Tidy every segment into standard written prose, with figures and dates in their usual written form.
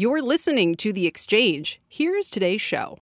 You're listening to The Exchange. Here's today's show.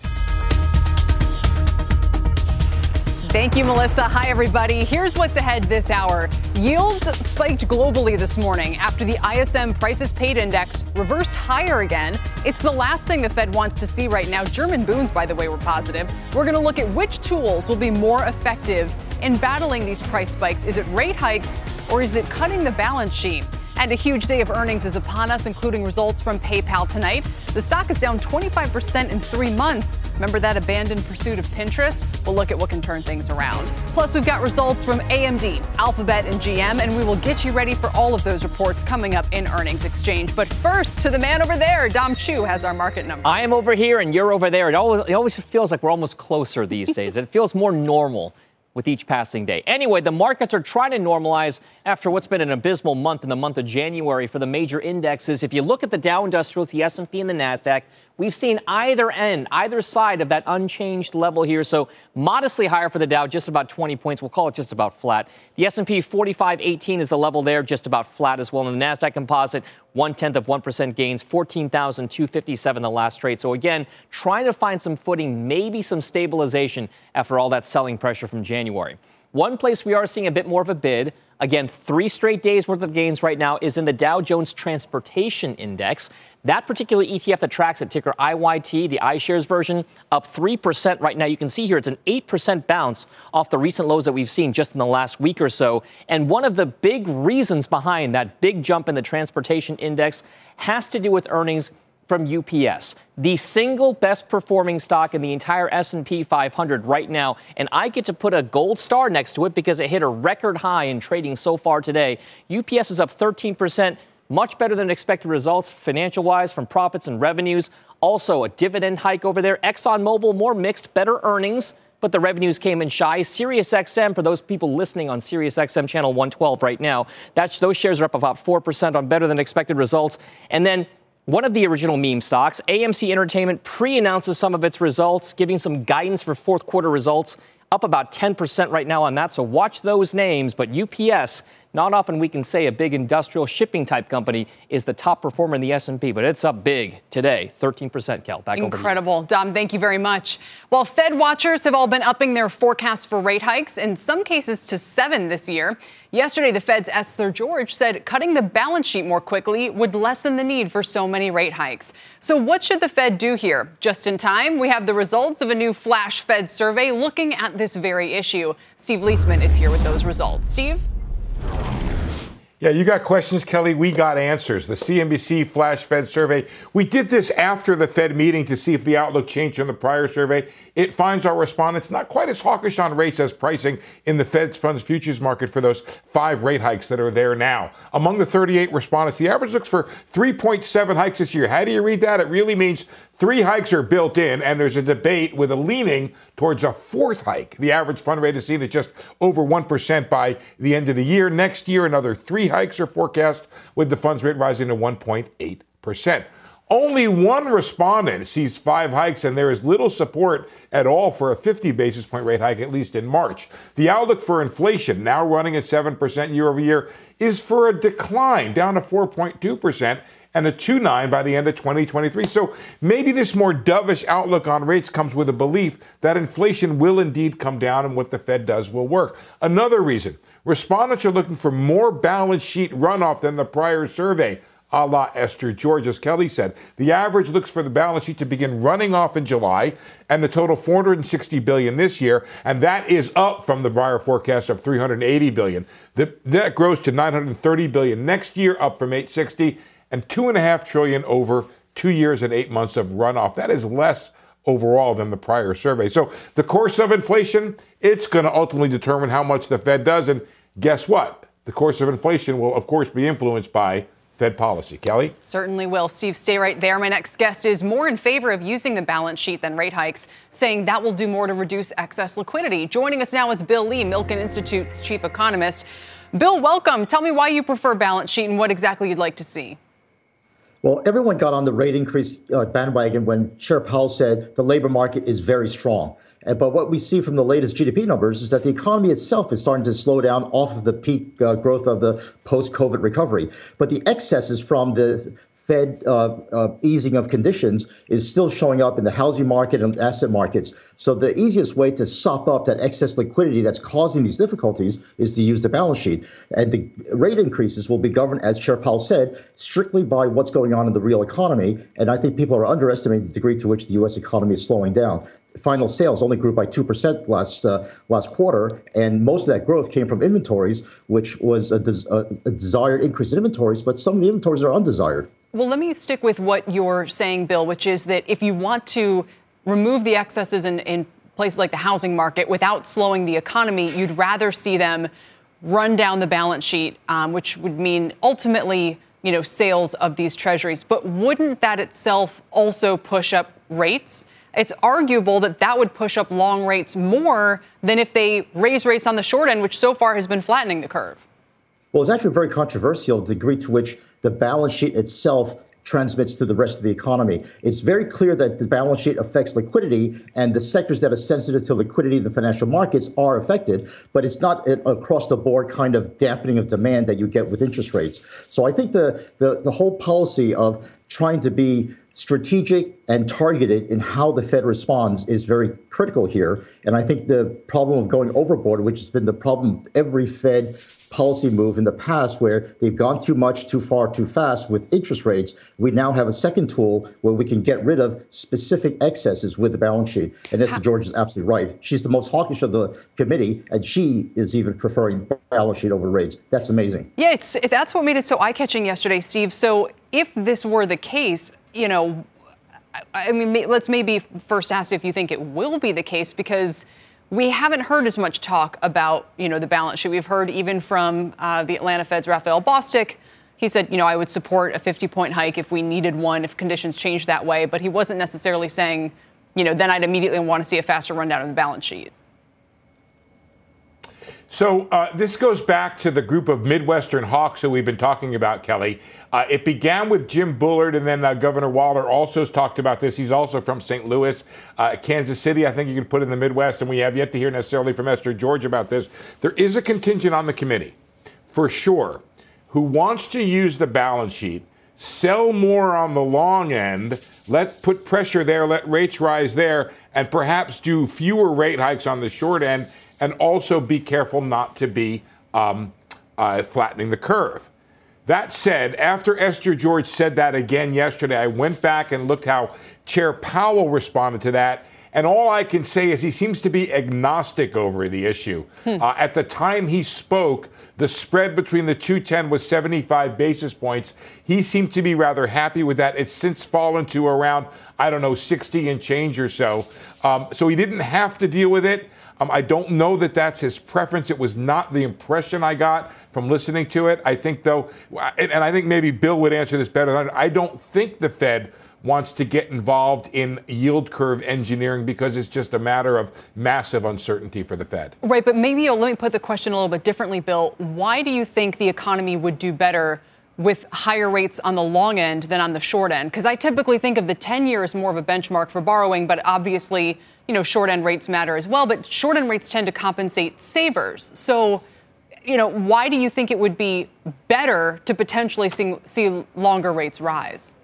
Thank you, Melissa. Hi, everybody. Here's what's ahead this hour. Yields spiked globally this morning after the ISM Prices Paid Index reversed higher again. It's the last thing the Fed wants to see right now. German boons, by the way, were positive. We're going to look at which tools will be more effective in battling these price spikes. Is it rate hikes or is it cutting the balance sheet? And a huge day of earnings is upon us, including results from PayPal tonight. The stock is down 25% in 3 months. Remember that abandoned pursuit of Pinterest? We'll look at what can turn things around. Plus, we've got results from AMD, Alphabet, and GM, and we will get you ready for all of those reports coming up in Earnings Exchange. But first, to the man over there, Dom Chu has our market number. I am over here, and you're over there. It always feels like we're almost closer these days. It feels more normal with each passing day. Anyway, the markets are trying to normalize after what's been an abysmal month in the month of January for the major indexes. If you look at the Dow Industrials, the S&P, and the NASDAQ, we've seen either side of that unchanged level here. So modestly higher for the Dow, just about 20 points. We'll call it just about flat. The S&P 4518 is the level there, just about flat as well. And the NASDAQ composite, 0.1% gains, 14,257 the last trade. So again, trying to find some footing, maybe some stabilization after all that selling pressure from January. One place we are seeing a bit more of a bid, again, 3 straight days worth of gains right now, is in the Dow Jones Transportation Index. That particular ETF that tracks it, ticker IYT, the iShares version, up 3% right now. You can see here it's an 8% bounce off the recent lows that we've seen just in the last week or so. And one of the big reasons behind that big jump in the transportation index has to do with earnings from UPS, the single best performing stock in the entire S&P 500 right now. And I get to put a gold star next to it because it hit a record high in trading so far today. UPS is up 13%, much better than expected results financial-wise from profits and revenues. Also a dividend hike over there. ExxonMobil, more mixed, better earnings, but the revenues came in shy. Sirius XM, for those people listening on Sirius XM channel 112 right now, those shares are up about 4% on better than expected results. And then one of the original meme stocks, AMC Entertainment, pre-announces some of its results, giving some guidance for fourth quarter results, up about 10% right now on that. So watch those names. But UPS, not often we can say a big industrial shipping type company is the top performer in the S&P, but it's up big today, 13%, Kel. Back Incredible. Over to you. Dom, thank you very much. Well, Fed watchers have all been upping their forecasts for rate hikes, in some cases to 7 this year. Yesterday, the Fed's Esther George said cutting the balance sheet more quickly would lessen the need for so many rate hikes. So what should the Fed do here? Just in time, we have the results of a new flash Fed survey looking at this very issue. Steve Leisman is here with those results. Steve? Yeah, you got questions, Kelly. We got answers. The CNBC Flash Fed survey. We did this after the Fed meeting to see if the outlook changed from the prior survey. It finds our respondents not quite as hawkish on rates as pricing in the Fed's funds futures market for those 5 rate hikes that are there now. Among the 38 respondents, the average looks for 3.7 hikes this year. How do you read that? It really means 3 hikes are built in, and there's a debate with a leaning towards a 4th hike. The average fund rate is seen at just over 1% by the end of the year. Next year, another 3 hikes are forecast, with the funds rate rising to 1.8%. Only one respondent sees 5 hikes, and there is little support at all for a 50 basis point rate hike, at least in March. The outlook for inflation, now running at 7% year over year, is for a decline down to 4.2%. and a 2.9 by the end of 2023. So maybe this more dovish outlook on rates comes with a belief that inflation will indeed come down and what the Fed does will work. Another reason, respondents are looking for more balance sheet runoff than the prior survey, a la Esther George, as Kelly said. The average looks for the balance sheet to begin running off in July, and the total $460 billion this year, and that is up from the prior forecast of $380 billion. That grows to $930 billion next year, up from $860 and $2.5 trillion over 2 years and 8 months of runoff. That is less overall than the prior survey. So the course of inflation, it's going to ultimately determine how much the Fed does. And guess what? The course of inflation will, of course, be influenced by Fed policy. Kelly? Certainly will. Steve, stay right there. My next guest is more in favor of using the balance sheet than rate hikes, saying that will do more to reduce excess liquidity. Joining us now is Bill Lee, Milken Institute's chief economist. Bill, welcome. Tell me why you prefer balance sheet and what exactly you'd like to see. Well, everyone got on the rate increase bandwagon when Chair Powell said the labor market is very strong. But what we see from the latest GDP numbers is that the economy itself is starting to slow down off of the peak growth of the post-COVID recovery. But the excesses from the Fed easing of conditions is still showing up in the housing market and asset markets. So the easiest way to sop up that excess liquidity that's causing these difficulties is to use the balance sheet. And the rate increases will be governed, as Chair Powell said, strictly by what's going on in the real economy. And I think people are underestimating the degree to which the U.S. economy is slowing down. Final sales only grew by 2% last quarter, and most of that growth came from inventories, which was a desired increase in inventories, but some of the inventories are undesired. Well, let me stick with what you're saying, Bill, which is that if you want to remove the excesses in places like the housing market without slowing the economy, you'd rather see them run down the balance sheet, which would mean ultimately, sales of these treasuries. But wouldn't that itself also push up rates? It's arguable that that would push up long rates more than if they raise rates on the short end, which so far has been flattening the curve. Well, it's actually very controversial the degree to which the balance sheet itself transmits to the rest of the economy. It's very clear that the balance sheet affects liquidity, and the sectors that are sensitive to liquidity in the financial markets are affected, but it's not an across-the-board kind of dampening of demand that you get with interest rates. So I think the whole policy of trying to be strategic and targeted in how the Fed responds is very critical here. And I think the problem of going overboard, which has been the problem of every Fed policy move in the past, where they've gone too much, too far, too fast with interest rates, we now have a second tool where we can get rid of specific excesses with the balance sheet. And Esther George is absolutely right. She's the most hawkish of the committee, and she is even preferring balance sheet over rates. That's amazing. Yeah, that's what made it so eye-catching yesterday, Steve. So if this were the case, let's maybe first ask if you think it will be the case, because we haven't heard as much talk about, the balance sheet. We've heard even from the Atlanta Fed's Raphael Bostic. He said, I would support a 50-point hike if we needed one, if conditions changed that way. But he wasn't necessarily saying, then I'd immediately want to see a faster rundown of the balance sheet. So this goes back to the group of Midwestern hawks that we've been talking about, Kelly. It began with Jim Bullard, and then Governor Waller also has talked about this. He's also from St. Louis, Kansas City. I think you can put in the Midwest, and we have yet to hear necessarily from Esther George about this. There is a contingent on the committee, for sure, who wants to use the balance sheet, sell more on the long end, let's put pressure there, let rates rise there, and perhaps do fewer rate hikes on the short end, and also be careful not to be flattening the curve. That said, after Esther George said that again yesterday, I went back and looked how Chair Powell responded to that, and all I can say is he seems to be agnostic over the issue. At the time he spoke, the spread between the 210 was 75 basis points. He seemed to be rather happy with that. It's since fallen to around, 60 and change or so. So he didn't have to deal with it. I don't know that that's his preference. It was not the impression I got from listening to it. I think, though, and I think maybe Bill would answer this better than I don't think the Fed wants to get involved in yield curve engineering because it's just a matter of massive uncertainty for the Fed. Right, but maybe let me put the question a little bit differently, Bill. Why do you think the economy would do better with higher rates on the long end than on the short end? Because I typically think of the 10-year as more of a benchmark for borrowing, but obviously, short-end rates matter as well, but short-end rates tend to compensate savers. So, why do you think it would be better to potentially see longer rates rise?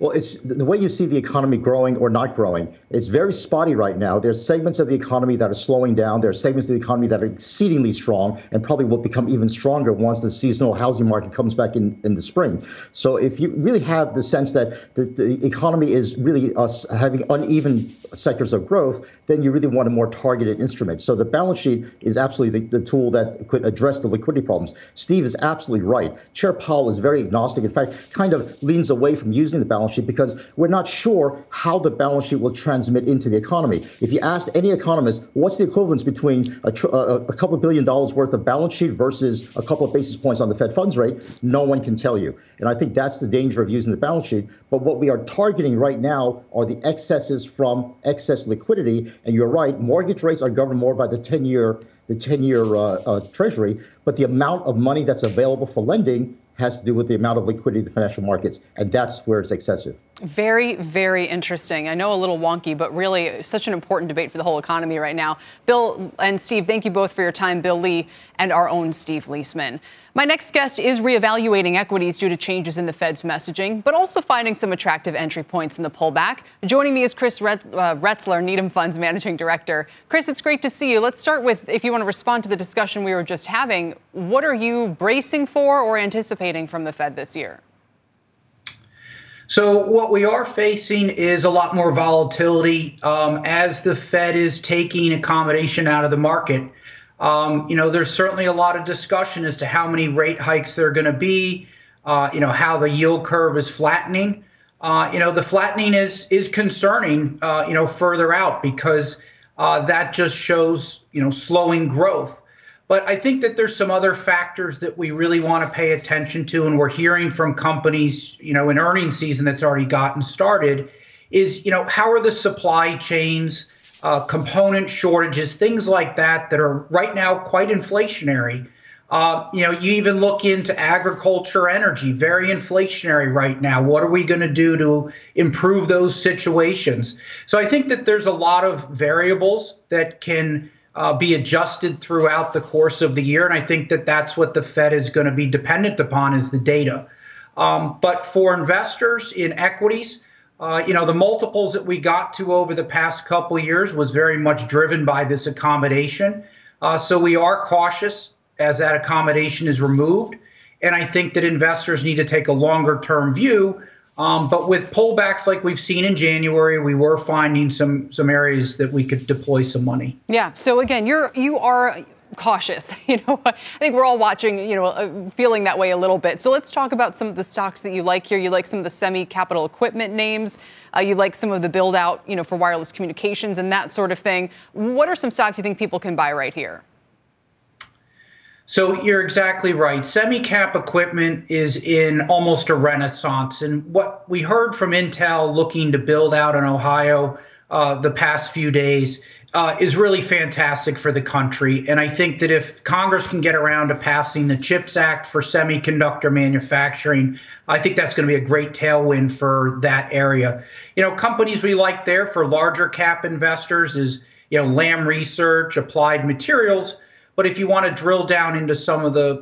Well, it's the way you see the economy growing or not growing. It's very spotty right now. There's segments of the economy that are slowing down. There are segments of the economy that are exceedingly strong and probably will become even stronger once the seasonal housing market comes back in the spring. So if you really have the sense that the economy is really having uneven sectors of growth, then you really want a more targeted instrument. So the balance sheet is absolutely the tool that could address the liquidity problems. Steve is absolutely right. Chair Powell is very agnostic. In fact, kind of leans away from using the balance sheet because we're not sure how the balance sheet will transmit into the economy. If you asked any economist, what's the equivalence between a couple $1 billion worth of balance sheet versus a couple of basis points on the Fed funds rate, no one can tell you. And I think that's the danger of using the balance sheet. But what we are targeting right now are the excesses from excess liquidity. And you're right, mortgage rates are governed more by the 10-year treasury, but the amount of money that's available for lending has to do with the amount of liquidity in the financial markets, and that's where it's excessive. Very, very interesting. I know a little wonky, but really such an important debate for the whole economy right now. Bill and Steve, thank you both for your time. Bill Lee and our own Steve Leisman. My next guest is reevaluating equities due to changes in the Fed's messaging, but also finding some attractive entry points in the pullback. Joining me is Chris Retzler, Needham Fund's Managing Director. Chris, it's great to see you. Let's start with, if you want to respond to the discussion we were just having, what are you bracing for or anticipating from the Fed this year? So what we are facing is a lot more volatility as the Fed is taking accommodation out of the market. There's certainly a lot of discussion as to how many rate hikes there are going to be, how the yield curve is flattening. The flattening is concerning, further out because that just shows, slowing growth. But I think that there's some other factors that we really want to pay attention to, and we're hearing from companies, in earnings season that's already gotten started, is, how are the supply chains, component shortages, things like that that are right now quite inflationary. You even look into agriculture, energy, very inflationary right now. What are we going to do to improve those situations? So I think that there's a lot of variables that can be adjusted throughout the course of the year. And I think that that's what the Fed is going to be dependent upon is the data. But for investors in equities, the multiples that we got to over the past couple of years was very much driven by this accommodation. So we are cautious as that accommodation is removed. And I think that investors need to take a longer term view. But with pullbacks like we've seen in January, we were finding some areas that we could deploy some money. Yeah. So again, you are cautious. I think we're all watching, feeling that way a little bit. So let's talk about some of the stocks that you like here. You like some of the semi-capital equipment names. You like some of the build out, for wireless communications and that sort of thing. What are some stocks you think people can buy right here? So you're exactly right. Semi-cap equipment is in almost a renaissance. And what we heard from Intel looking to build out in Ohio the past few days is really fantastic for the country. And I think that if Congress can get around to passing the CHIPS Act for semiconductor manufacturing, I think that's going to be a great tailwind for that area. Companies we like there for larger cap investors is, Lam Research, Applied Materials. But if you want to drill down into some of the,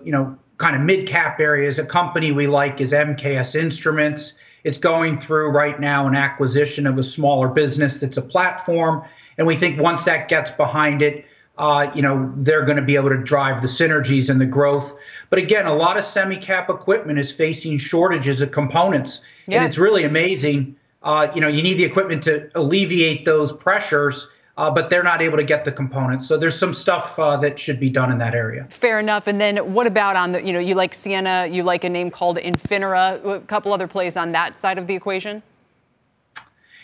kind of mid-cap areas, a company we like is MKS Instruments. It's going through right now an acquisition of a smaller business that's a platform. And we think once that gets behind it, they're going to be able to drive the synergies and the growth. But again, a lot of semi-cap equipment is facing shortages of components. Yeah. And it's really amazing. You need the equipment to alleviate those pressures. But they're not able to get the components. So there's some stuff that should be done in that area. Fair enough. And then what about on the, you like Ciena, you like a name called Infinera, a couple other plays on that side of the equation?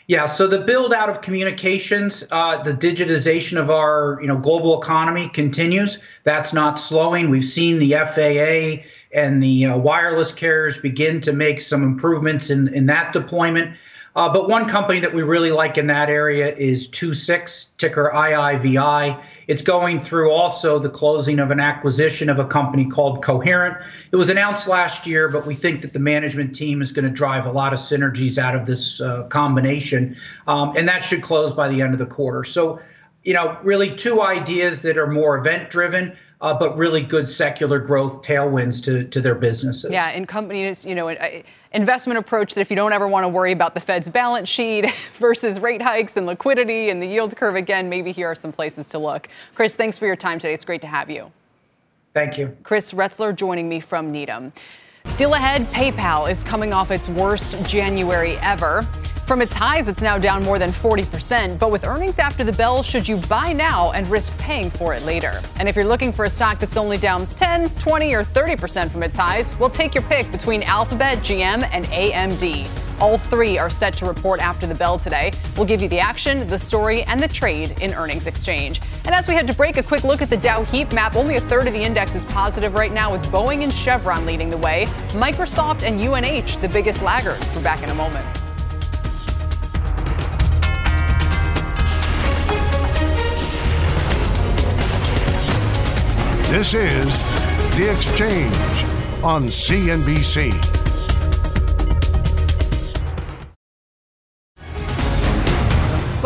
Yeah, so the build out of communications, the digitization of our, global economy continues. That's not slowing. We've seen the FAA and the wireless carriers begin to make some improvements in that deployment. But one company that we really like in that area is 26, ticker IIVI. It's going through also the closing of an acquisition of a company called Coherent. It was announced last year, but we think that the management team is going to drive a lot of synergies out of this combination. And that should close by the end of the quarter. So, really two ideas that are more event driven. But really good secular growth tailwinds to their businesses. Yeah, and companies, an investment approach that if you don't ever want to worry about the Fed's balance sheet versus rate hikes and liquidity and the yield curve, again, maybe here are some places to look. Chris, thanks for your time today. It's great to have you. Thank you. Chris Retzler joining me from Needham. Still ahead, PayPal is coming off its worst January ever. From its highs, it's now down more than 40%. But with earnings after the bell, should you buy now and risk paying for it later? And if you're looking for a stock that's only down 10, 20, or 30% from its highs, we'll take your pick between Alphabet, GM, and AMD. All three are set to report after the bell today. We'll give you the action, the story, and the trade in earnings exchange. And as we head to break, a quick look at the Dow heat map. Only a third of the index is positive right now, with Boeing and Chevron leading the way. Microsoft and UNH, the biggest laggards. We're back in a moment. This is The Exchange on CNBC.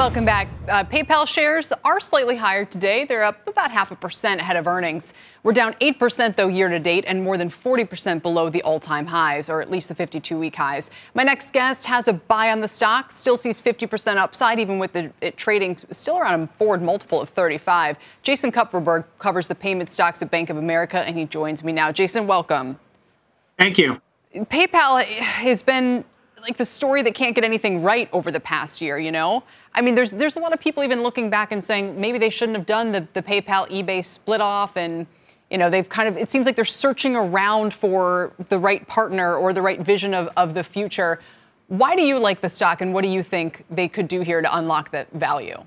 Welcome back. PayPal shares are slightly higher today. They're up about 0.5% ahead of earnings. We're down 8% though year to date and more than 40% below the all-time highs, or at least the 52-week highs. My next guest has a buy on the stock, still sees 50% upside even with it trading still around a forward multiple of 35. Jason Kupferberg covers the payment stocks at Bank of America, and he joins me now. Jason, welcome. Thank you. PayPal has been like the story that can't get anything right over the past year, you know? I mean, there's a lot of people even looking back and saying maybe they shouldn't have done the PayPal eBay split off, and, you know, they've kind of, it seems like they're searching around for the right partner or the right vision of the future. Why do you like the stock, and what do you think they could do here to unlock that value?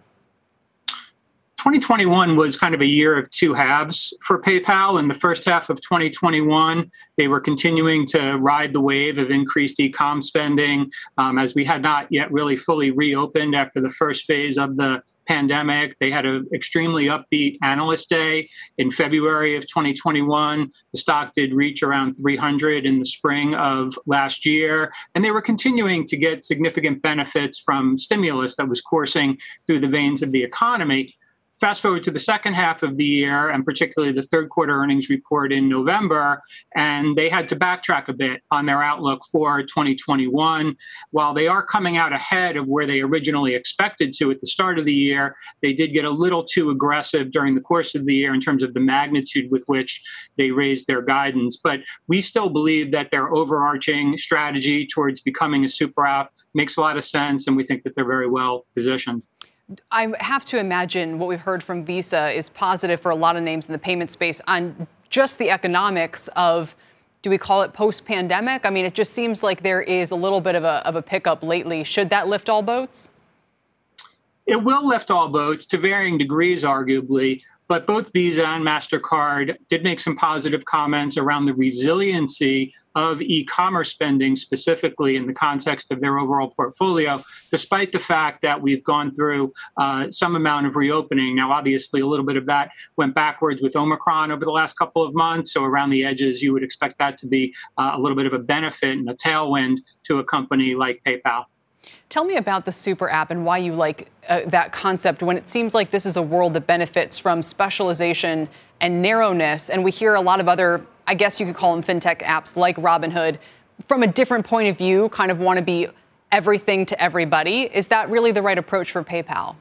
2021 was kind of a year of two halves for PayPal. In the first half of 2021, they were continuing to ride the wave of increased e-com spending, as we had not yet really fully reopened after the first phase of the pandemic. They had an extremely upbeat analyst day in February of 2021. The stock did reach around 300 in the spring of last year, and they were continuing to get significant benefits from stimulus that was coursing through the veins of the economy. Fast forward to the second half of the year, and particularly the third quarter earnings report in November, and they had to backtrack a bit on their outlook for 2021. While they are coming out ahead of where they originally expected to at the start of the year, they did get a little too aggressive during the course of the year in terms of the magnitude with which they raised their guidance. But we still believe that their overarching strategy towards becoming a super app makes a lot of sense, and we think that they're very well positioned. I have to imagine what we've heard from Visa is positive for a lot of names in the payment space on just the economics of, do we call it post-pandemic? I mean, it just seems like there is a little bit of a pickup lately. Should that lift all boats? It will lift all boats to varying degrees, arguably. But both Visa and MasterCard did make some positive comments around the resiliency of e-commerce spending, specifically in the context of their overall portfolio, despite the fact that we've gone through some amount of reopening. Now, obviously, a little bit of that went backwards with Omicron over the last couple of months. So around the edges, you would expect that to be a little bit of a benefit and a tailwind to a company like PayPal. Tell me about the super app and why you like that concept when it seems like this is a world that benefits from specialization and narrowness. And we hear a lot of other, I guess you could call them fintech apps like Robinhood, from a different point of view, kind of want to be everything to everybody. Is that really the right approach for PayPal?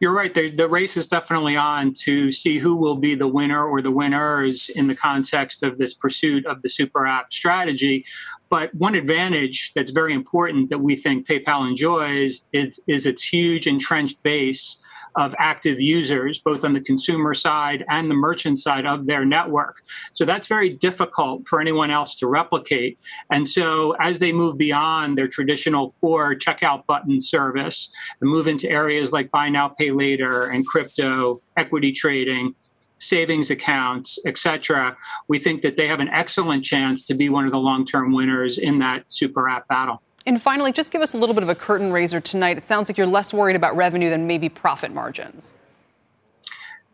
You're right. The race is definitely on to see who will be the winner or the winners in the context of this pursuit of the super app strategy. But one advantage that's very important that we think PayPal enjoys is its huge entrenched base of active users, both on the consumer side and the merchant side of their network. So that's very difficult for anyone else to replicate. And so as they move beyond their traditional core checkout button service and move into areas like buy now, pay later, and crypto, equity trading, savings accounts, et cetera, we think that they have an excellent chance to be one of the long-term winners in that super app battle. And finally, just give us a little bit of a curtain raiser tonight. It sounds like you're less worried about revenue than maybe profit margins.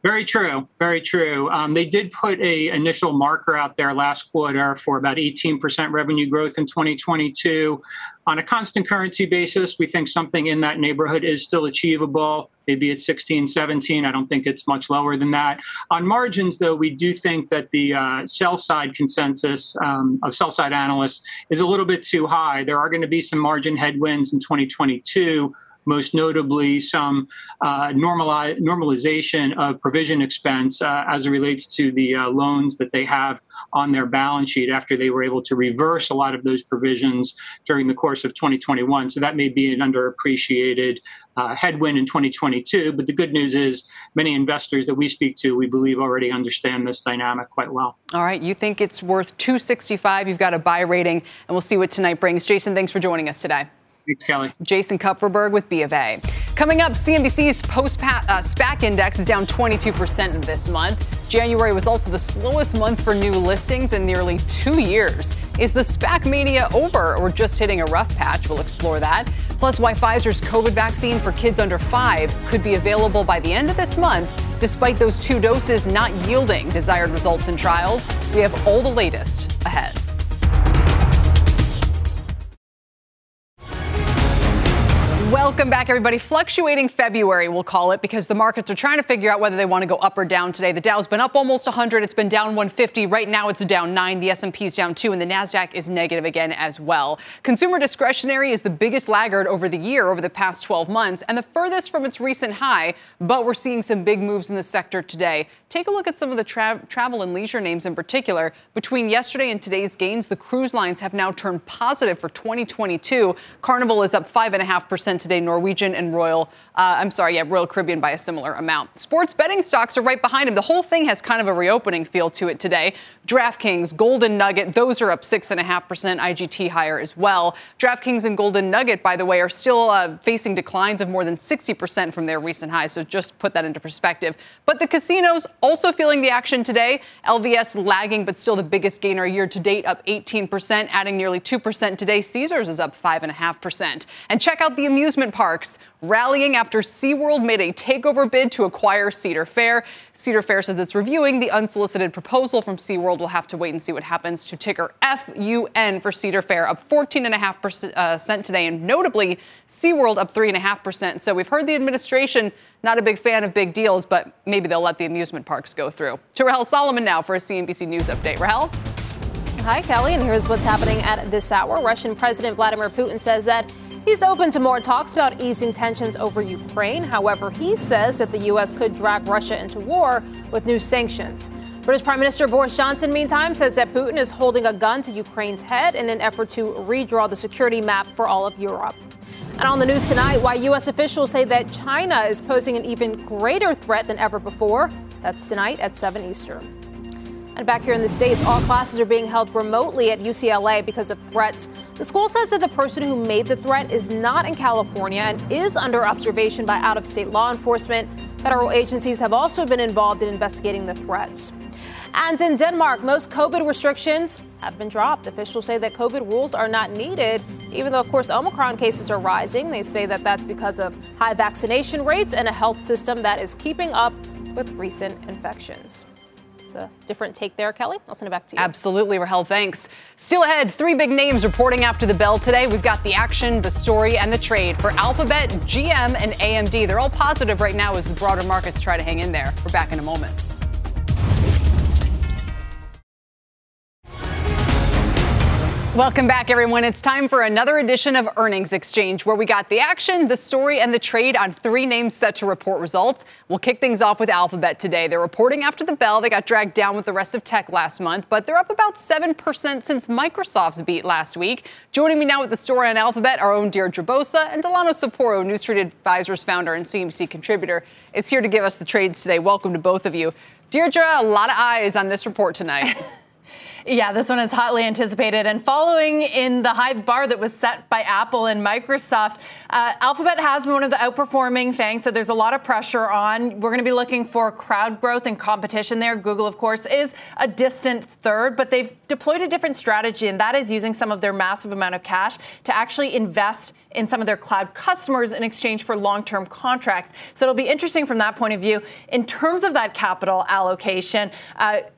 Very true. Very true. They did put an initial marker out there last quarter for about 18% revenue growth in 2022. On a constant currency basis, we think something in that neighborhood is still achievable. Maybe it's 16, 17. I don't think it's much lower than that. On margins, though, we do think that the sell-side consensus of sell-side analysts is a little bit too high. There are going to be some margin headwinds in 2022, most notably some normalization of provision expense as it relates to the loans that they have on their balance sheet after they were able to reverse a lot of those provisions during the course of 2021. So that may be an underappreciated headwind in 2022. But the good news is many investors that we speak to, we believe, already understand this dynamic quite well. All right. You think it's worth $265. You've got a buy rating, and we'll see what tonight brings. Jason, thanks for joining us today. Thanks, Kelly. Jason Kupferberg with B of A. Coming up, CNBC's post-SPAC index is down 22% this month. January was also the slowest month for new listings in nearly 2 years. Is the SPAC mania over or just hitting a rough patch? We'll explore that. Plus, why Pfizer's COVID vaccine for kids under 5 could be available by the end of this month, despite those 2 doses not yielding desired results in trials. We have all the latest ahead. Welcome back, everybody. Fluctuating February, we'll call it, because the markets are trying to figure out whether they want to go up or down today. The Dow's been up almost 100. It's been down 150. Right now, it's down 9. The S&P is down 2, and the NASDAQ is negative again as well. Consumer discretionary is the biggest laggard over the year, over the past 12 months, and the furthest from its recent high, but we're seeing some big moves in the sector today. Take a look at some of the travel and leisure names in particular. Between yesterday and today's gains, the cruise lines have now turned positive for 2022. Carnival is up 5.5%. Today, Norwegian and Royal Caribbean by a similar amount. Sports betting stocks are right behind him. The whole thing has kind of a reopening feel to it today. DraftKings, Golden Nugget, those are up 6.5%. IGT higher as well. DraftKings and Golden Nugget, by the way, are still facing declines of more than 60% from their recent highs. So just put that into perspective. But the casinos also feeling the action today. LVS lagging, but still the biggest gainer year to date, up 18%, adding nearly 2% today. Caesars is up 5.5%. And check out the amusement parks rallying after SeaWorld made a takeover bid to acquire Cedar Fair. Cedar Fair says it's reviewing the unsolicited proposal from SeaWorld. We'll have to wait and see what happens. To ticker FUN for Cedar Fair, up 14.5% today, and notably SeaWorld up 3.5%. So we've heard the administration not a big fan of big deals, but maybe they'll let the amusement parks go through. To Rahel Solomon now for a CNBC News update. Rahel? Hi, Kelly, and here's what's happening at this hour. Russian President Vladimir Putin says that he's open to more talks about easing tensions over Ukraine. However, he says that the U.S. could drag Russia into war with new sanctions. British Prime Minister Boris Johnson, meantime, says that Putin is holding a gun to Ukraine's head in an effort to redraw the security map for all of Europe. And on the news tonight, why U.S. officials say that China is posing an even greater threat than ever before. That's tonight at 7 Eastern. And back here in the States, all classes are being held remotely at UCLA because of threats. The school says that the person who made the threat is not in California and is under observation by out-of-state law enforcement. Federal agencies have also been involved in investigating the threats. And in Denmark, most COVID restrictions have been dropped. Officials say that COVID rules are not needed, even though, of course, Omicron cases are rising. They say that that's because of high vaccination rates and a health system that is keeping up with recent infections. A different take there, Kelly. I'll send it back to you. Absolutely, Rahel. Thanks. Still ahead, three big names reporting after the bell today. We've got the action, the story, and the trade for Alphabet, GM, and AMD. They're all positive right now as the broader markets try to hang in there. We're back in a moment. Welcome back, everyone. It's time for another edition of Earnings Exchange, where we got the action, the story, and the trade on three names set to report results. We'll kick things off with Alphabet today. They're reporting after the bell. They got dragged down with the rest of tech last month, but they're up about 7% since Microsoft's beat last week. Joining me now with the story on Alphabet, our own Deirdre Bosa, and Delano Sapporo, New Street Advisors founder and CNBC contributor, is here to give us the trades today. Welcome to both of you. Deirdre, a lot of eyes on this report tonight. Yeah, this one is hotly anticipated. And following in the high bar that was set by Apple and Microsoft, Alphabet has been one of the outperforming fangs, so there's a lot of pressure on. We're going to be looking for crowd growth and competition there. Google, of course, is a distant third, but they've deployed a different strategy, and that is using some of their massive amount of cash to actually invest in some of their cloud customers in exchange for long-term contracts. So it'll be interesting from that point of view. In terms of that capital allocation,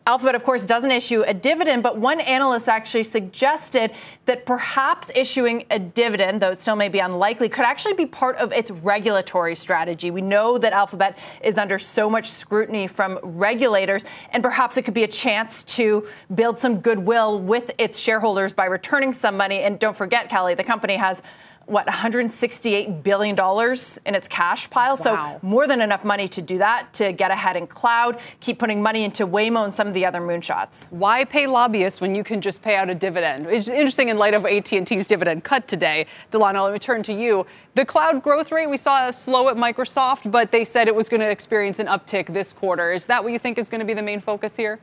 Alphabet, of course, doesn't issue a dividend, but one analyst actually suggested that perhaps issuing a dividend, though it still may be unlikely, could actually be part of its regulatory strategy. We know that Alphabet is under so much scrutiny from regulators, and perhaps it could be a chance to build some goodwill with its shareholders by returning some money. And don't forget, Kelly, the company has $168 billion in its cash pile. Wow. So more than enough money to do that, to get ahead in cloud, keep putting money into Waymo and some of the other moonshots. Why pay lobbyists when you can just pay out a dividend? It's interesting in light of AT&T's dividend cut today. Delano, let me turn to you. The cloud growth rate, we saw slow at Microsoft, but they said it was going to experience an uptick this quarter. Is that what you think is going to be the main focus here?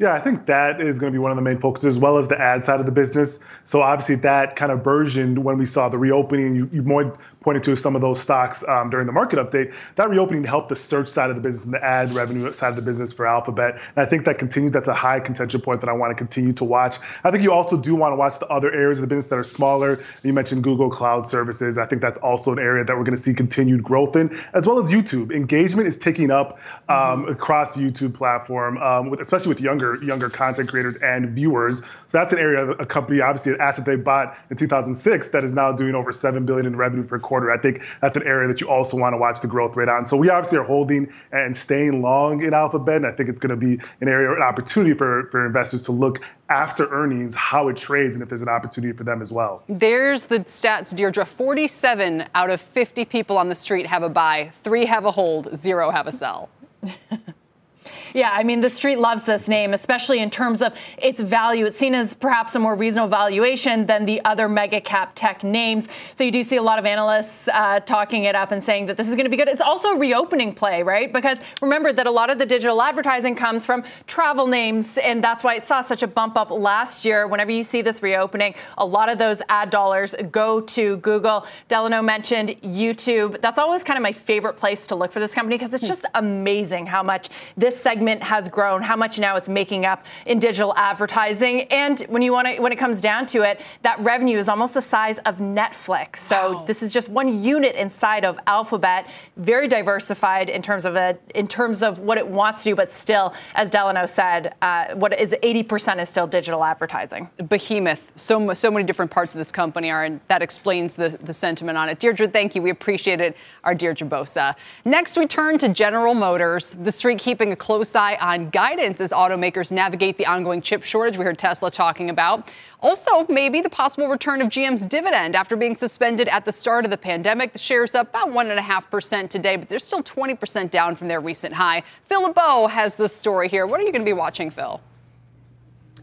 Yeah, I think that is going to be one of the main focuses, as well as the ad side of the business. So obviously that kind of burgeoned when we saw the reopening. You more pointed to some of those stocks during the market update, that reopening helped the search side of the business and the ad revenue side of the business for Alphabet. And I think that continues. That's a high contention point that I want to continue to watch. I think you also do want to watch the other areas of the business that are smaller. You mentioned Google Cloud Services. I think that's also an area that we're going to see continued growth in, as well as YouTube. Engagement is ticking up across YouTube platform, especially with younger content creators and viewers. So that's an area of a company, obviously an asset they bought in 2006 that is now doing over $7 billion in revenue per quarter. I think that's an area that you also want to watch the growth rate on. So we obviously are holding and staying long in Alphabet, and I think it's going to be an area, an opportunity for investors to look after earnings, how it trades, and if there's an opportunity for them as well. There's the stats, Deirdre. 47 out of 50 people on the street have a buy, 3 have a hold, 0 have a sell. Yeah, I mean, the street loves this name, especially in terms of its value. It's seen as perhaps a more reasonable valuation than the other mega cap tech names. So you do see a lot of analysts talking it up and saying that this is going to be good. It's also a reopening play, right? Because remember that a lot of the digital advertising comes from travel names, and that's why it saw such a bump up last year. Whenever you see this reopening, a lot of those ad dollars go to Google. Delano mentioned YouTube. That's always kind of my favorite place to look for this company because it's just amazing how much this segment has grown, how much now it's making up in digital advertising. And when it comes down to it, that revenue is almost the size of Netflix. So wow. This is just one unit inside of Alphabet, very diversified in terms of what it wants to do, but still, as Delano said, what is 80% is still digital advertising. Behemoth. So many different parts of this company are, and that explains the sentiment on it. Deirdre, thank you. We appreciate it. Our Deirdre Bosa. Next, we turn to General Motors. The street keeping a close eye on guidance as automakers navigate the ongoing chip shortage we heard Tesla talking about. Also, maybe the possible return of GM's dividend after being suspended at the start of the pandemic. The share's up about 1.5% today, but they're still 20% down from their recent high. Phil LeBeau has this story here. What are you going to be watching, Phil?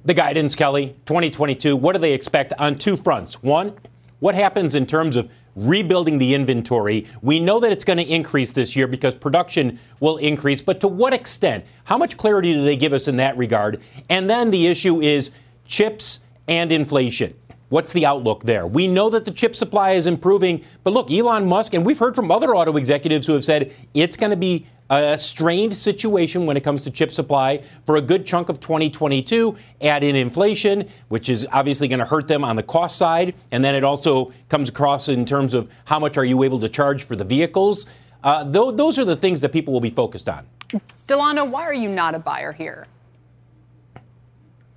The guidance, Kelly, 2022. What do they expect on two fronts? One, what happens in terms of rebuilding the inventory? We know that it's going to increase this year because production will increase, but to what extent? How much clarity do they give us in that regard? And then the issue is chips and inflation. What's the outlook there? We know that the chip supply is improving, but look, Elon Musk, and we've heard from other auto executives who have said it's going to be a strained situation when it comes to chip supply for a good chunk of 2022. Add in inflation, which is obviously going to hurt them on the cost side. And then it also comes across in terms of how much are you able to charge for the vehicles. Those are the things that people will be focused on. Delano, why are you not a buyer here?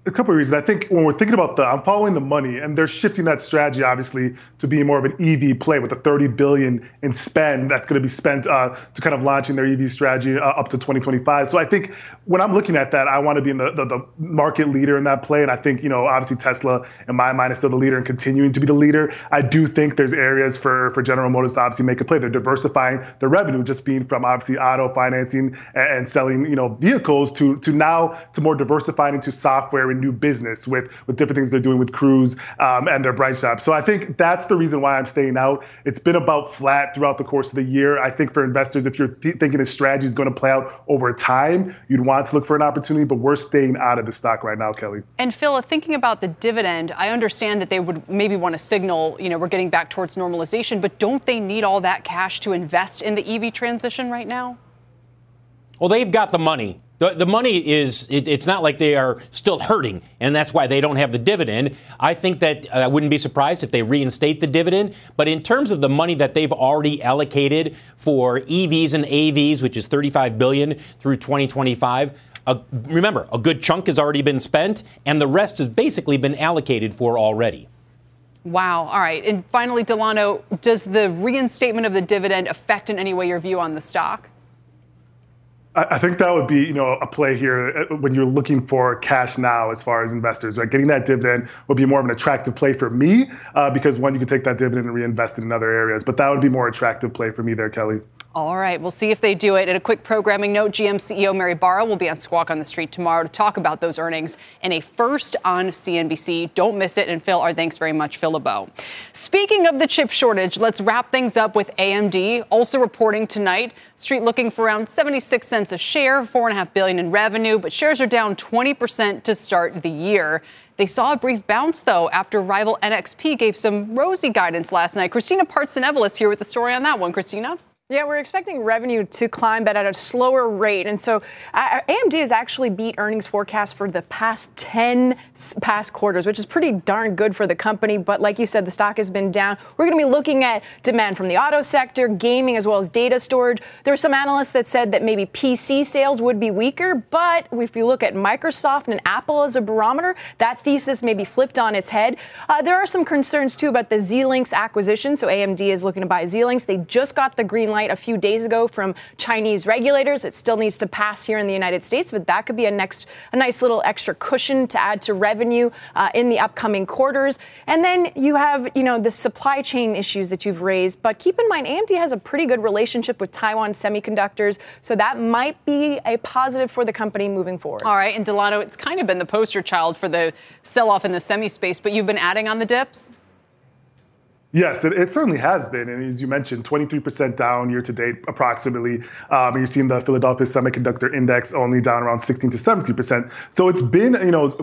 A couple of reasons. I think when we're thinking about I'm following the money, and they're shifting that strategy, obviously, to be more of an EV play with the $30 billion in spend that's going to be spent to kind of launching their EV strategy up to 2025. So I think when I'm looking at that, I want to be in the market leader in that play. And I think, obviously Tesla, in my mind, is still the leader and continuing to be the leader. I do think there's areas for General Motors to obviously make a play. They're diversifying their revenue, just being from obviously auto financing and selling, vehicles to now to more diversifying into software and new business with different things they're doing with Cruise and their Bright Shop. So I think that's the reason why I'm staying out. It's been about flat throughout the course of the year. I think for investors, if you're thinking this strategy is going to play out over time, you'd want to look for an opportunity, but we're staying out of the stock right now, Kelly. And Phil, thinking about the dividend, I understand that they would maybe want to signal, we're getting back towards normalization, but don't they need all that cash to invest in the EV transition right now? Well, they've got the money. The money is, it's not like they are still hurting, and that's why they don't have the dividend. I think that I wouldn't be surprised if they reinstate the dividend. But in terms of the money that they've already allocated for EVs and AVs, which is $35 billion through 2025, remember, a good chunk has already been spent, and the rest has basically been allocated for already. Wow. All right. And finally, Delano, does the reinstatement of the dividend affect in any way your view on the stock? I think that would be, a play here when you're looking for cash now as far as investors, right? Getting that dividend would be more of an attractive play for me because, one, you can take that dividend and reinvest it in other areas. But that would be more attractive play for me there, Kelly. All right. We'll see if they do it. And a quick programming note, GM CEO Mary Barra will be on Squawk on the Street tomorrow to talk about those earnings and a first on CNBC. Don't miss it. And Phil, our thanks very much, Phil LeBeau. Speaking of the chip shortage, let's wrap things up with AMD, also reporting tonight. Street looking for around 76 cents a share, $4.5 billion in revenue, but shares are down 20% to start the year. They saw a brief bounce, though, after rival NXP gave some rosy guidance last night. Christina Partsenevelis here with the story on that one. Christina? Yeah, we're expecting revenue to climb, but at a slower rate. And so AMD has actually beat earnings forecasts for the past 10 quarters, which is pretty darn good for the company. But like you said, the stock has been down. We're going to be looking at demand from the auto sector, gaming, as well as data storage. There were some analysts that said that maybe PC sales would be weaker. But if you look at Microsoft and Apple as a barometer, that thesis may be flipped on its head. There are some concerns, too, about the Xilinx acquisition. So AMD is looking to buy Xilinx. They just got the green light a few days ago from Chinese regulators. It still needs to pass here in the United States, but that could be a nice little extra cushion to add to revenue in the upcoming quarters. And then you have, the supply chain issues that you've raised. But keep in mind, AMD has a pretty good relationship with Taiwan Semiconductors, so that might be a positive for the company moving forward. All right, and Delano, it's kind of been the poster child for the sell-off in the semi space, but you've been adding on the dips? Yes, it certainly has been. And as you mentioned, 23% down year to date, approximately. You're seeing the Philadelphia Semiconductor Index only down around 16 to 17%. So it's been,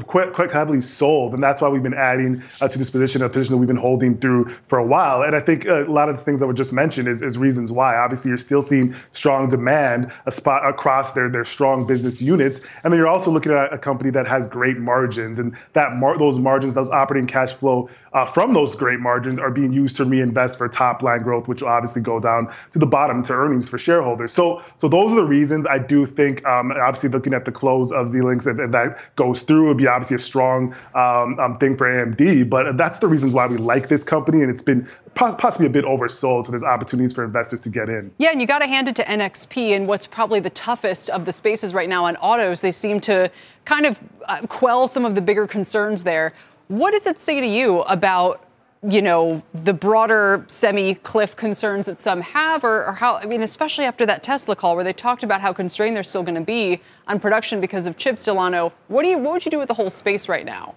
quite heavily sold. And that's why we've been adding to this position, a position that we've been holding through for a while. And I think a lot of the things that were just mentioned is reasons why. Obviously, you're still seeing strong demand across their strong business units. And then you're also looking at a company that has great margins. And that those margins, those operating cash flow from those great margins are being used to reinvest for top line growth, which will obviously go down to the bottom to earnings for shareholders. So those are the reasons. I do think, obviously, looking at the close of Xilinx, if that goes through, it would be obviously a strong thing for AMD. But that's the reasons why we like this company, and it's been possibly a bit oversold. So there's opportunities for investors to get in. Yeah, and you got to hand it to NXP, and what's probably the toughest of the spaces right now on autos. They seem to kind of quell some of the bigger concerns there. What does it say to you about, the broader semi cliff concerns that some have, or how, especially after that Tesla call where they talked about how constrained they're still going to be on production because of chips, Delano, what would you do with the whole space right now?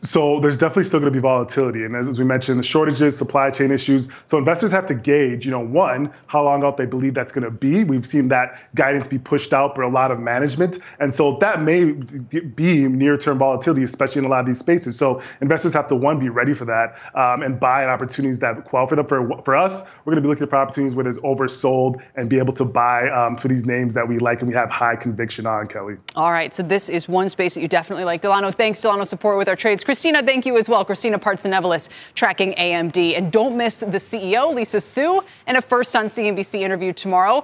So there's definitely still going to be volatility. And as we mentioned, the shortages, supply chain issues. So investors have to gauge, one, how long out they believe that's going to be. We've seen that guidance be pushed out for a lot of management. And so that may be near-term volatility, especially in a lot of these spaces. So investors have to, one, be ready for that and buy at opportunities that qualify them. For us, we're going to be looking for opportunities where there's oversold and be able to buy for these names that we like and we have high conviction on, Kelly. All right. So this is one space that you definitely like. Delano, thanks. Delano, support with our trades. Christina, thank you as well. Christina Partsenevelis tracking AMD. And don't miss the CEO, Lisa Su, and a first on CNBC interview tomorrow.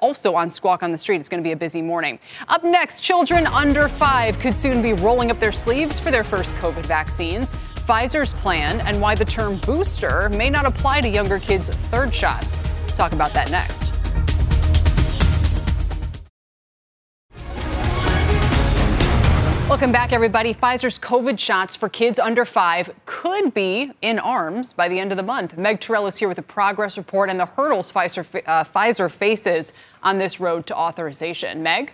Also on Squawk on the Street. It's going to be a busy morning. Up next, children under 5 could soon be rolling up their sleeves for their first COVID vaccines, Pfizer's plan, and why the term booster may not apply to younger kids' third shots. We'll talk about that next. Welcome back, everybody. Pfizer's COVID shots for kids under 5 could be in arms by the end of the month. Meg Terrell is here with a progress report and the hurdles Pfizer faces on this road to authorization. Meg?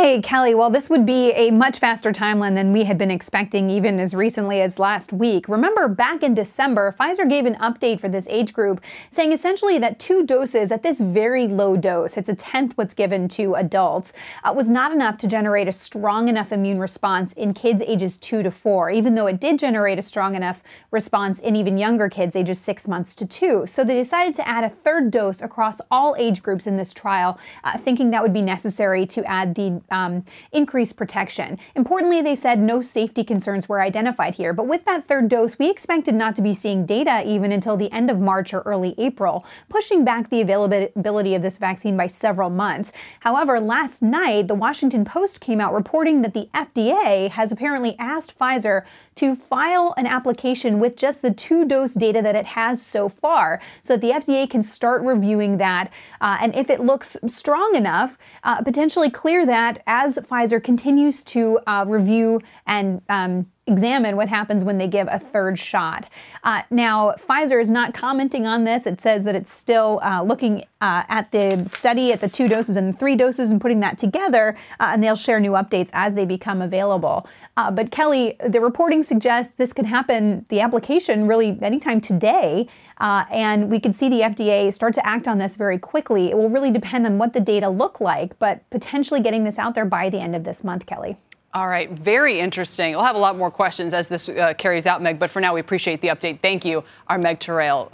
Hey, Kelly. Well, this would be a much faster timeline than we had been expecting even as recently as last week. Remember, back in December, Pfizer gave an update for this age group saying essentially that 2 doses at this very low dose, it's a 10th what's given to adults, was not enough to generate a strong enough immune response in kids ages 2 to 4, even though it did generate a strong enough response in even younger kids ages 6 months to 2. So they decided to add a 3rd dose across all age groups in this trial, thinking that would be necessary to add the increased protection. Importantly, they said no safety concerns were identified here. But with that 3rd dose, we expected not to be seeing data even until the end of March or early April, pushing back the availability of this vaccine by several months. However, last night, the Washington Post came out reporting that the FDA has apparently asked Pfizer to file an application with just the 2-dose data that it has so far, so that the FDA can start reviewing that. And if it looks strong enough, potentially clear that as Pfizer continues to review and examine what happens when they give a 3rd shot. Now, Pfizer is not commenting on this. It says that it's still looking at the study at the 2 doses and the 3 doses and putting that together, and they'll share new updates as they become available. But Kelly, the reporting suggests this could happen, the application, really anytime today, and we could see the FDA start to act on this very quickly. It will really depend on what the data look like, but potentially getting this out there by the end of this month, Kelly. All right. Very interesting. We'll have a lot more questions as this carries out, Meg. But for now, we appreciate the update. Thank you, our Meg Terrell.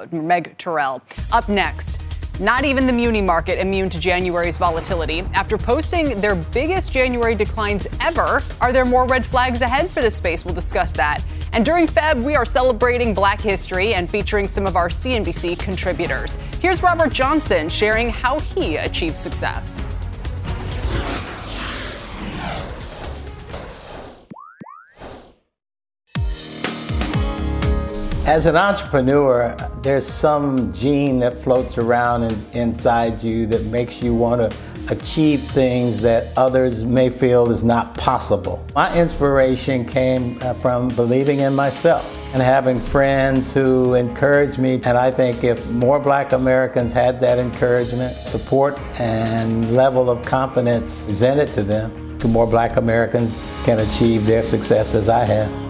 Up next, not even the muni market immune to January's volatility. After posting their biggest January declines ever, are there more red flags ahead for this space? We'll discuss that. And during Feb, we are celebrating Black history and featuring some of our CNBC contributors. Here's Robert Johnson sharing how he achieved success. As an entrepreneur, there's some gene that floats around inside you that makes you want to achieve things that others may feel is not possible. My inspiration came from believing in myself and having friends who encouraged me. And I think if more Black Americans had that encouragement, support, and level of confidence presented to them, the more Black Americans can achieve their success as I have.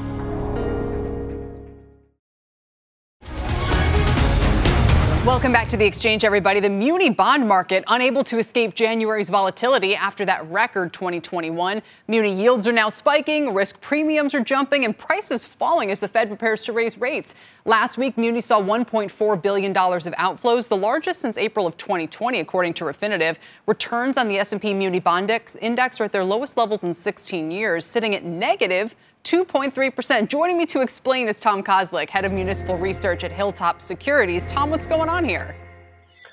Welcome back to The Exchange, everybody. The muni bond market unable to escape January's volatility after that record 2021. Muni yields are now spiking, risk premiums are jumping, and prices falling as the Fed prepares to raise rates. Last week, muni saw $1.4 billion of outflows, the largest since April of 2020, according to Refinitiv. Returns on the S&P muni bond index are at their lowest levels in 16 years, sitting at negative 2.3%. Joining me to explain is Tom Kozlik, head of municipal research at Hilltop Securities. Tom, what's going on here?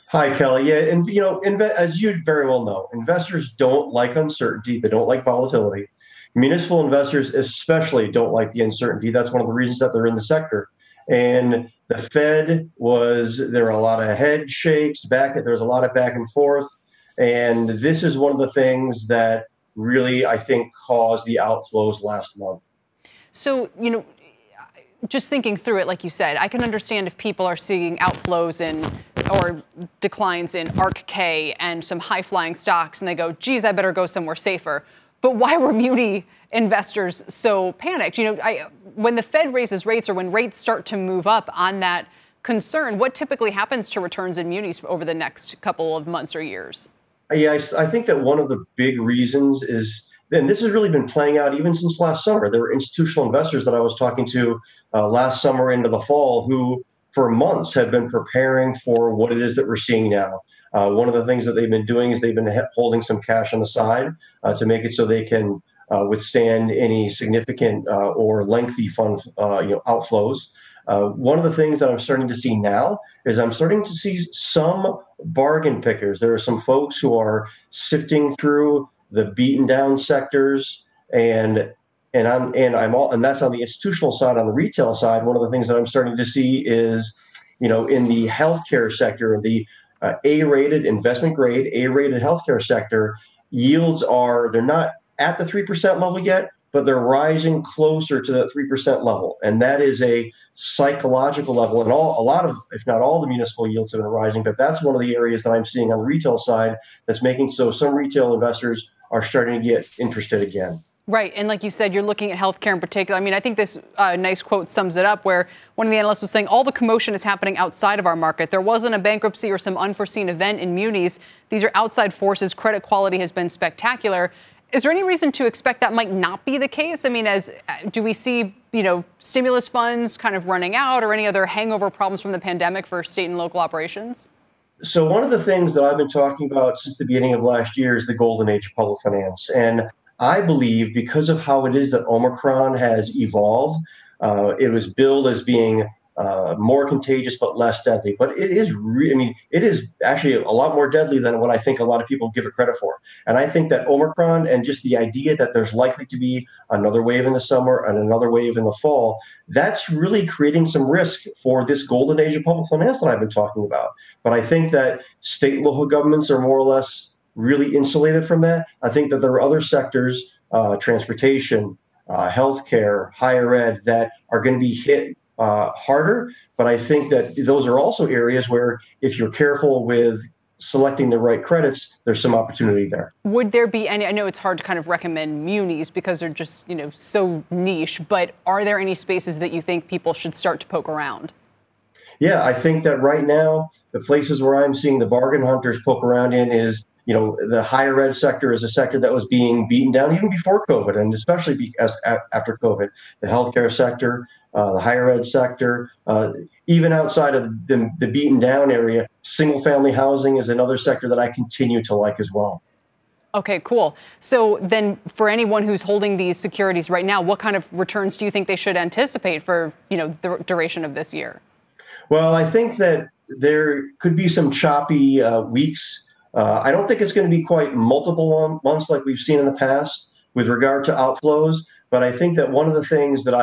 Hi, Kelly. Yeah, and you know, as you very well know, investors don't like uncertainty. They don't like volatility. Municipal investors especially don't like the uncertainty. That's one of the reasons that they're in the sector. And the Fed there were a lot of head shakes back. There was a lot of back and forth. And this is one of the things that really, I think, caused the outflows last month. So, you know, just thinking through it, like you said, I can understand if people are seeing outflows or declines in ARC-K and some high-flying stocks, and they go, geez, I better go somewhere safer. But why were muni investors so panicked? You know, when the Fed raises rates or when rates start to move up on that concern, what typically happens to returns in munis over the next couple of months or years? Yeah, I think that one of the big reasons is, and this has really been playing out even since last summer. There were institutional investors that I was talking to last summer into the fall who for months had been preparing for what it is that we're seeing now. One of the things that they've been doing is they've been holding some cash on the side to make it so they can withstand any significant or lengthy fund outflows. One of the things that I'm starting to see now is I'm starting to see some bargain pickers. There are some folks who are sifting through the beaten down sectors, and that's on the institutional side. On the retail side, one of the things that I'm starting to see is, you know, in the healthcare sector, the A-rated investment grade, A-rated healthcare sector, yields they're not at the 3% level yet, but they're rising closer to that 3% level, and that is a psychological level. And a lot of, if not all, the municipal yields have been rising, but that's one of the areas that I'm seeing on the retail side that's making so some retail investors are starting to get interested again. Right. And like you said, you're looking at healthcare in particular. I mean, I think this nice quote sums it up where one of the analysts was saying all the commotion is happening outside of our market. There wasn't a bankruptcy or some unforeseen event in munis. These are outside forces. Credit quality has been spectacular. Is there any reason to expect that might not be the case? I mean, do we see, you know, stimulus funds kind of running out or any other hangover problems from the pandemic for state and local operations? So one of the things that I've been talking about since the beginning of last year is the golden age of public finance. And I believe because of how it is that Omicron has evolved, it was billed as being more contagious but less deadly. But it is, it is actually a lot more deadly than what I think a lot of people give it credit for. And I think that Omicron and just the idea that there's likely to be another wave in the summer and another wave in the fall, that's really creating some risk for this golden age of public finance that I've been talking about. But I think that state and local governments are more or less really insulated from that. I think that there are other sectors, transportation, healthcare, higher ed, that are going to be hit harder. But I think that those are also areas where if you're careful with selecting the right credits, there's some opportunity there. Would there be any, I know it's hard to kind of recommend munis because they're just, you know, so niche, but are there any spaces that you think people should start to poke around? Yeah, I think that right now, the places where I'm seeing the bargain hunters poke around in is you know, the higher ed sector is a sector that was being beaten down even before COVID, and especially after COVID. The healthcare sector, the higher ed sector, even outside of the beaten down area, single family housing is another sector that I continue to like as well. Okay, cool. So then for anyone who's holding these securities right now, what kind of returns do you think they should anticipate for, you know, the duration of this year? Well, I think that there could be some choppy weeks. I don't think it's going to be quite multiple months like we've seen in the past with regard to outflows. But I think that one of the things that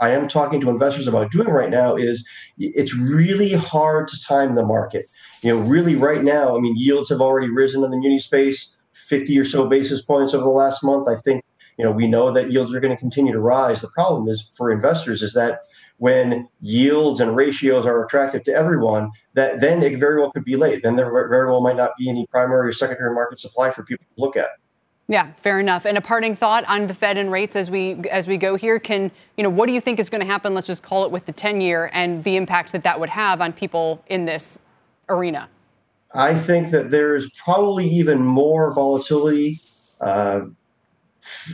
I am talking to investors about doing right now is it's really hard to time the market. You know, really right now, I mean, yields have already risen in the muni space 50 or so basis points over the last month. I think, you know, we know that yields are going to continue to rise. The problem is for investors is that when yields and ratios are attractive to everyone, that then it very well could be late. Then there very well might not be any primary or secondary market supply for people to look at. Yeah, fair enough. And a parting thought on the Fed and rates as we go here. Can, you know, what do you think is going to happen? Let's just call it with the 10-year and the impact that that would have on people in this arena. I think that there is probably even more volatility,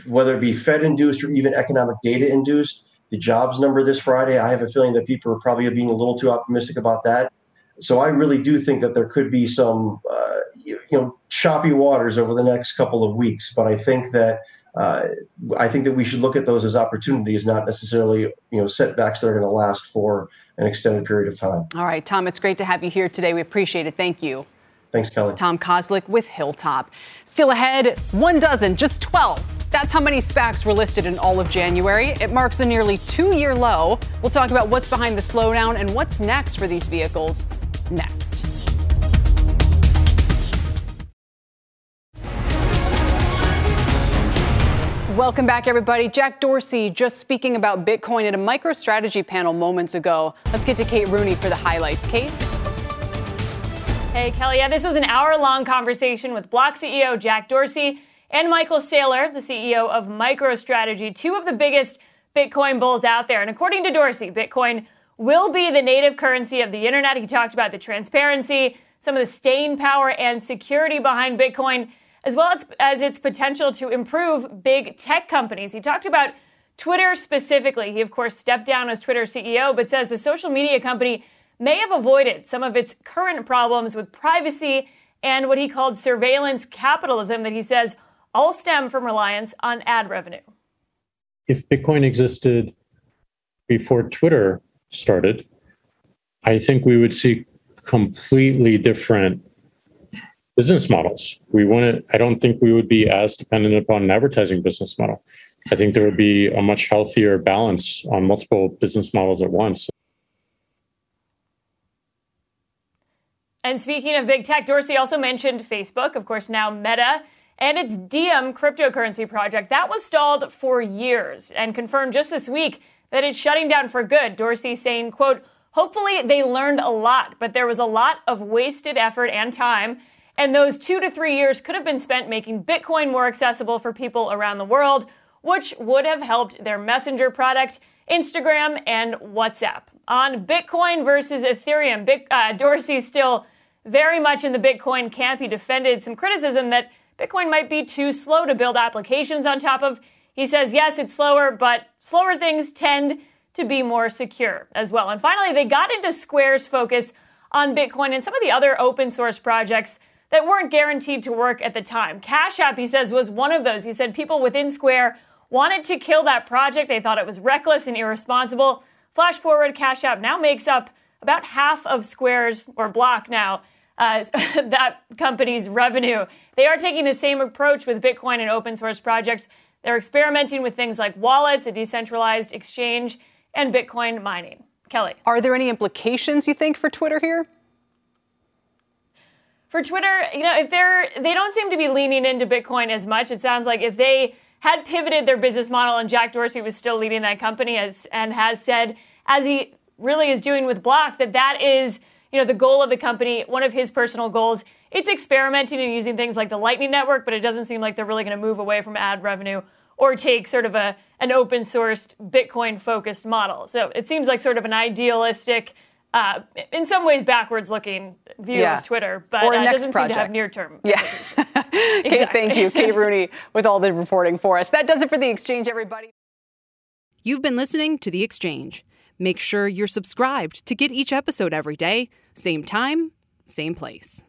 whether it be Fed-induced or even economic data-induced. The jobs number this Friday, I have a feeling that people are probably being a little too optimistic about that. So I really do think that there could be some, choppy waters over the next couple of weeks. But I think that we should look at those as opportunities, not necessarily, you know, setbacks that are going to last for an extended period of time. All right, Tom, it's great to have you here today. We appreciate it. Thank you. Thanks, Kelly. Tom Kozlik with Hilltop. Still ahead, one dozen, just 12. That's how many SPACs were listed in all of January. It marks a nearly 2-year low. We'll talk about what's behind the slowdown and what's next for these vehicles next. Welcome back, everybody. Jack Dorsey just speaking about Bitcoin at a MicroStrategy panel moments ago. Let's get to Kate Rooney for the highlights. Kate? Hey, Kelly. Yeah, this was an hour-long conversation with Block CEO Jack Dorsey and Michael Saylor, the CEO of MicroStrategy, two of the biggest Bitcoin bulls out there. And according to Dorsey, Bitcoin will be the native currency of the internet. He talked about the transparency, some of the staying power and security behind Bitcoin, as well as its potential to improve big tech companies. He talked about Twitter specifically. He, of course, stepped down as Twitter CEO, but says the social media company may have avoided some of its current problems with privacy and what he called surveillance capitalism that he says all stem from reliance on ad revenue. If Bitcoin existed before Twitter started, I think we would see completely different business models. I don't think we would be as dependent upon an advertising business model. I think there would be a much healthier balance on multiple business models at once. And speaking of big tech, Dorsey also mentioned Facebook, of course, now Meta, and its Diem cryptocurrency project. That was stalled for years and confirmed just this week that it's shutting down for good. Dorsey saying, quote, hopefully they learned a lot, but there was a lot of wasted effort and time. And those 2 to 3 years could have been spent making Bitcoin more accessible for people around the world, which would have helped their Messenger product, Instagram, and WhatsApp. On Bitcoin versus Ethereum, Dorsey's still very much in the Bitcoin camp. He defended some criticism that Bitcoin might be too slow to build applications on top of. He says, yes, it's slower, but slower things tend to be more secure as well. And finally, they got into Square's focus on Bitcoin and some of the other open source projects that weren't guaranteed to work at the time. Cash App, he says, was one of those. He said people within Square wanted to kill that project. They thought it was reckless and irresponsible. Flash forward, Cash App now makes up about half of Square's, or Block now, that company's revenue. They are taking the same approach with Bitcoin and open source projects. They're experimenting with things like wallets, a decentralized exchange, and Bitcoin mining. Kelly. Are there any implications, you think, for Twitter here? For Twitter, you know, if they don't seem to be leaning into Bitcoin as much. It sounds like if they had pivoted their business model and Jack Dorsey was still leading that company, and has said, as he really is doing with Block, that is, you know, the goal of the company, one of his personal goals. It's experimenting and using things like the Lightning Network, but it doesn't seem like they're really going to move away from ad revenue or take sort of an open sourced Bitcoin focused model. So it seems like sort of an idealistic in some ways backwards-looking view of Twitter, but it doesn't seem to have near-term. Yeah. Kate, thank you. Kate Rooney with all the reporting for us. That does it for The Exchange, everybody. You've been listening to The Exchange. Make sure you're subscribed to get each episode every day, same time, same place.